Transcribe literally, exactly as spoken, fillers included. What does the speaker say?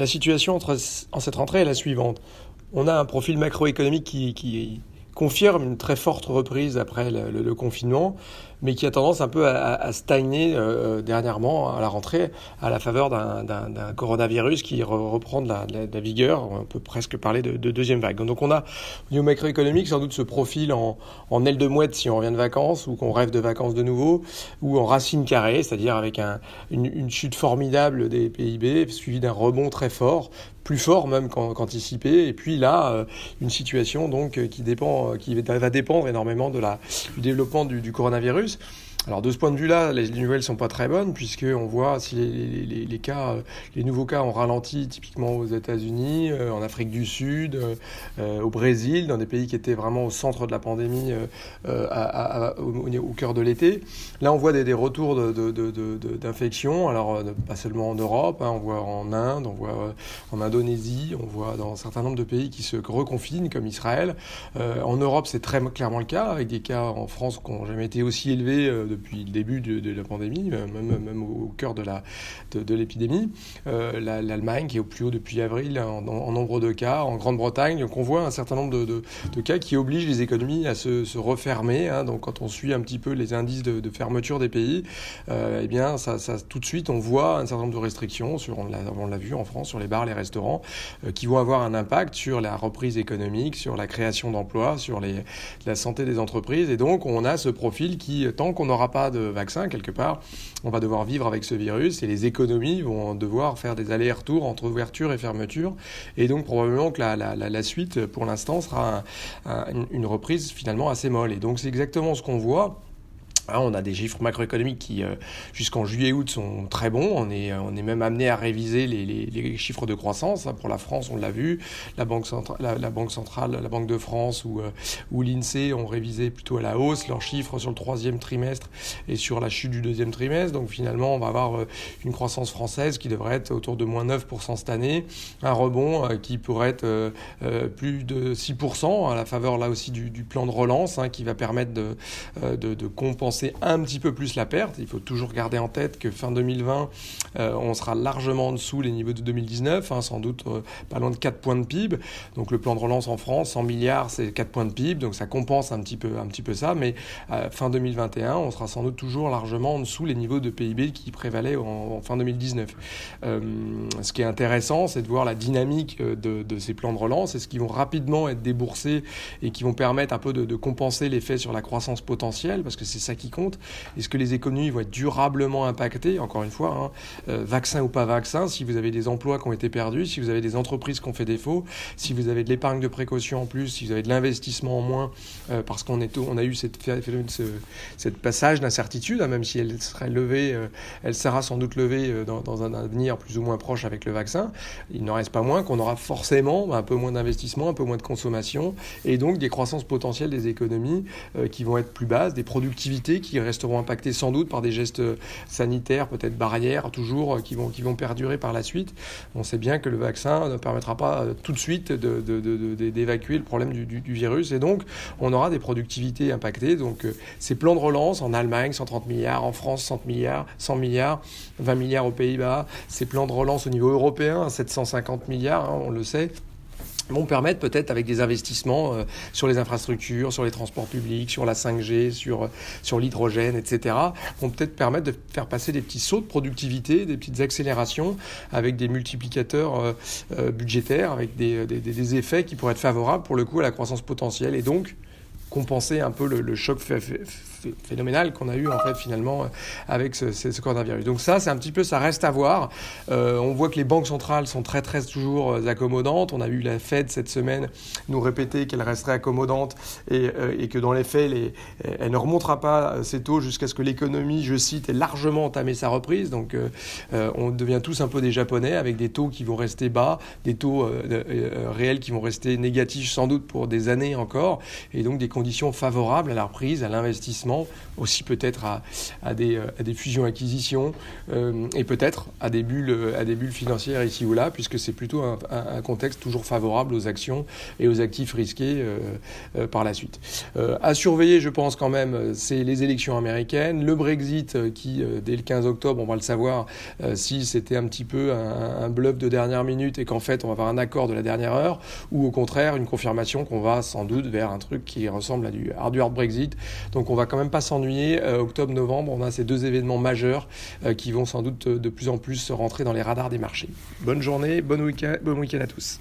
la situation entre, en cette rentrée est la suivante. On a un profil macroéconomique qui, qui confirme une très forte reprise après le, le, le confinement, mais qui a tendance un peu à, à stagner euh, dernièrement à la rentrée, à la faveur d'un, d'un, d'un coronavirus qui re, reprend de la, de, la, de la vigueur. On peut presque parler de, de deuxième vague. Donc on a, au niveau macroéconomique, sans doute ce profil en, en aile de mouette si on revient de vacances ou qu'on rêve de vacances de nouveau, ou en racine carrée, c'est-à-dire avec un, une, une chute formidable des P I B, suivie d'un rebond très fort, plus fort même qu'an, qu'anticipé. Et puis là, une situation donc qui, dépend, qui va dépendre énormément de la, du développement du, du coronavirus. Alors de ce point de vue-là, les nouvelles sont pas très bonnes puisqu'on voit si les, les, les cas, les nouveaux cas ont ralenti typiquement aux États-Unis, euh, en Afrique du Sud, euh, au Brésil, dans des pays qui étaient vraiment au centre de la pandémie euh, à, à, au, au cœur de l'été. Là, on voit des, des retours de, de, de, de, d'infections. Alors pas seulement en Europe, hein, on voit en Inde, on voit en Indonésie, on voit dans un certain nombre de pays qui se reconfinent comme Israël. Euh, en Europe, c'est très clairement le cas avec des cas en France qui n'ont jamais été aussi élevés. Euh, depuis le début de, de la pandémie, même, même au cœur de, la, de, de l'épidémie. Euh, la, L'Allemagne qui est au plus haut depuis avril en, en nombre de cas, en Grande-Bretagne, donc on voit un certain nombre de, de, de cas qui obligent les économies à se, se refermer. Hein. Donc quand on suit un petit peu les indices de, de fermeture des pays, euh, eh bien ça, ça, tout de suite on voit un certain nombre de restrictions, sur, on, l'a, on l'a vu en France, sur les bars, les restaurants, euh, qui vont avoir un impact sur la reprise économique, sur la création d'emplois, sur les, la santé des entreprises. Et donc on a ce profil qui, tant qu'on aura pas de vaccin quelque part, on va devoir vivre avec ce virus et les économies vont devoir faire des allers-retours entre ouverture et fermeture. Et donc probablement que la, la, la suite pour l'instant sera un, un, une reprise finalement assez molle. Et donc c'est exactement ce qu'on voit. On a des chiffres macroéconomiques qui, jusqu'en juillet-août, sont très bons. On est, on est même amené à réviser les, les, les chiffres de croissance. Pour la France, on l'a vu. La Banque centra- la, la Banque centrale, la Banque de France ou, ou l'INSEE ont révisé plutôt à la hausse leurs chiffres sur le troisième trimestre et sur la chute du deuxième trimestre. Donc finalement, on va avoir une croissance française qui devrait être autour de moins neuf pour cent cette année. Un rebond qui pourrait être plus de six pour cent à la faveur là aussi du, du plan de relance hein, qui va permettre de, de, de compenser c'est un petit peu plus la perte. Il faut toujours garder en tête que fin deux mille vingt, euh, on sera largement en dessous les niveaux de deux mille dix-neuf, hein, sans doute euh, pas loin de quatre points de P I B. Donc le plan de relance en France, cent milliards, c'est quatre points de P I B, donc ça compense un petit peu, un petit peu ça. Mais euh, fin deux mille vingt et un, on sera sans doute toujours largement en dessous les niveaux de P I B qui prévalaient en, en fin deux mille dix-neuf. Euh, ce qui est intéressant, c'est de voir la dynamique de, de ces plans de relance et ce qui vont rapidement être déboursés et qui vont permettre un peu de, de compenser l'effet sur la croissance potentielle, parce que c'est ça qui compte. Est-ce que les économies vont être durablement impactées ? Encore une fois, hein, euh, vaccin ou pas vaccin, si vous avez des emplois qui ont été perdus, si vous avez des entreprises qui ont fait défaut, si vous avez de l'épargne de précaution en plus, si vous avez de l'investissement en moins, euh, parce qu'on est, on a eu cette, ce cette passage d'incertitude, hein, même si elle serait levée, euh, elle sera sans doute levée euh, dans, dans un avenir plus ou moins proche avec le vaccin, il n'en reste pas moins qu'on aura forcément un peu moins d'investissement, un peu moins de consommation, et donc des croissances potentielles des économies euh, qui vont être plus basses, des productivités qui resteront impactés sans doute par des gestes sanitaires, peut-être barrières, toujours, qui vont, qui vont perdurer par la suite. On sait bien que le vaccin ne permettra pas tout de suite de, de, de, de, d'évacuer le problème du, du, du virus. Et donc, on aura des productivités impactées. Donc, euh, ces plans de relance en Allemagne, cent trente milliards, en France, cent milliards, cent milliards, vingt milliards aux Pays-Bas, ces plans de relance au niveau européen, sept cent cinquante milliards, hein, on le sait, vont permettre peut-être avec des investissements euh, sur les infrastructures, sur les transports publics, sur la cinq G, sur, sur l'hydrogène, et cetera, vont peut-être permettre de faire passer des petits sauts de productivité, des petites accélérations avec des multiplicateurs euh, euh, budgétaires, avec des, des, des effets qui pourraient être favorables pour le coup à la croissance potentielle et donc compenser un peu le, le choc phénoménal qu'on a eu en fait finalement avec ce, ce, ce coronavirus. Donc ça, c'est un petit peu, ça reste à voir. Euh, on voit que les banques centrales sont très très toujours accommodantes. On a eu la Fed cette semaine nous répéter qu'elle resterait accommodante et, et que dans les faits, les, elle ne remontera pas ses taux jusqu'à ce que l'économie, je cite, ait largement entamé sa reprise. Donc euh, on devient tous un peu des Japonais avec des taux qui vont rester bas, des taux euh, réels qui vont rester négatifs sans doute pour des années encore, et donc des conditions favorables à la reprise, à l'investissement, aussi peut-être à, à des, à des fusions-acquisitions euh, et peut-être à des bulles, à des bulles financières ici ou là, puisque c'est plutôt un, un, un contexte toujours favorable aux actions et aux actifs risqués euh, euh, par la suite. Euh, à surveiller, je pense quand même, c'est les élections américaines, le Brexit qui, euh, dès le quinze octobre, on va le savoir euh, si c'était un petit peu un, un bluff de dernière minute et qu'en fait on va avoir un accord de la dernière heure, ou au contraire une confirmation qu'on va sans doute vers un truc qui ressemble à du hard, du hard Brexit. Donc on va quand même pas s'ennuyer. Euh, Octobre-novembre, on a ces deux événements majeurs euh, qui vont sans doute de plus en plus rentrer dans les radars des marchés. Bonne journée, bon week-end, bon week-end à tous.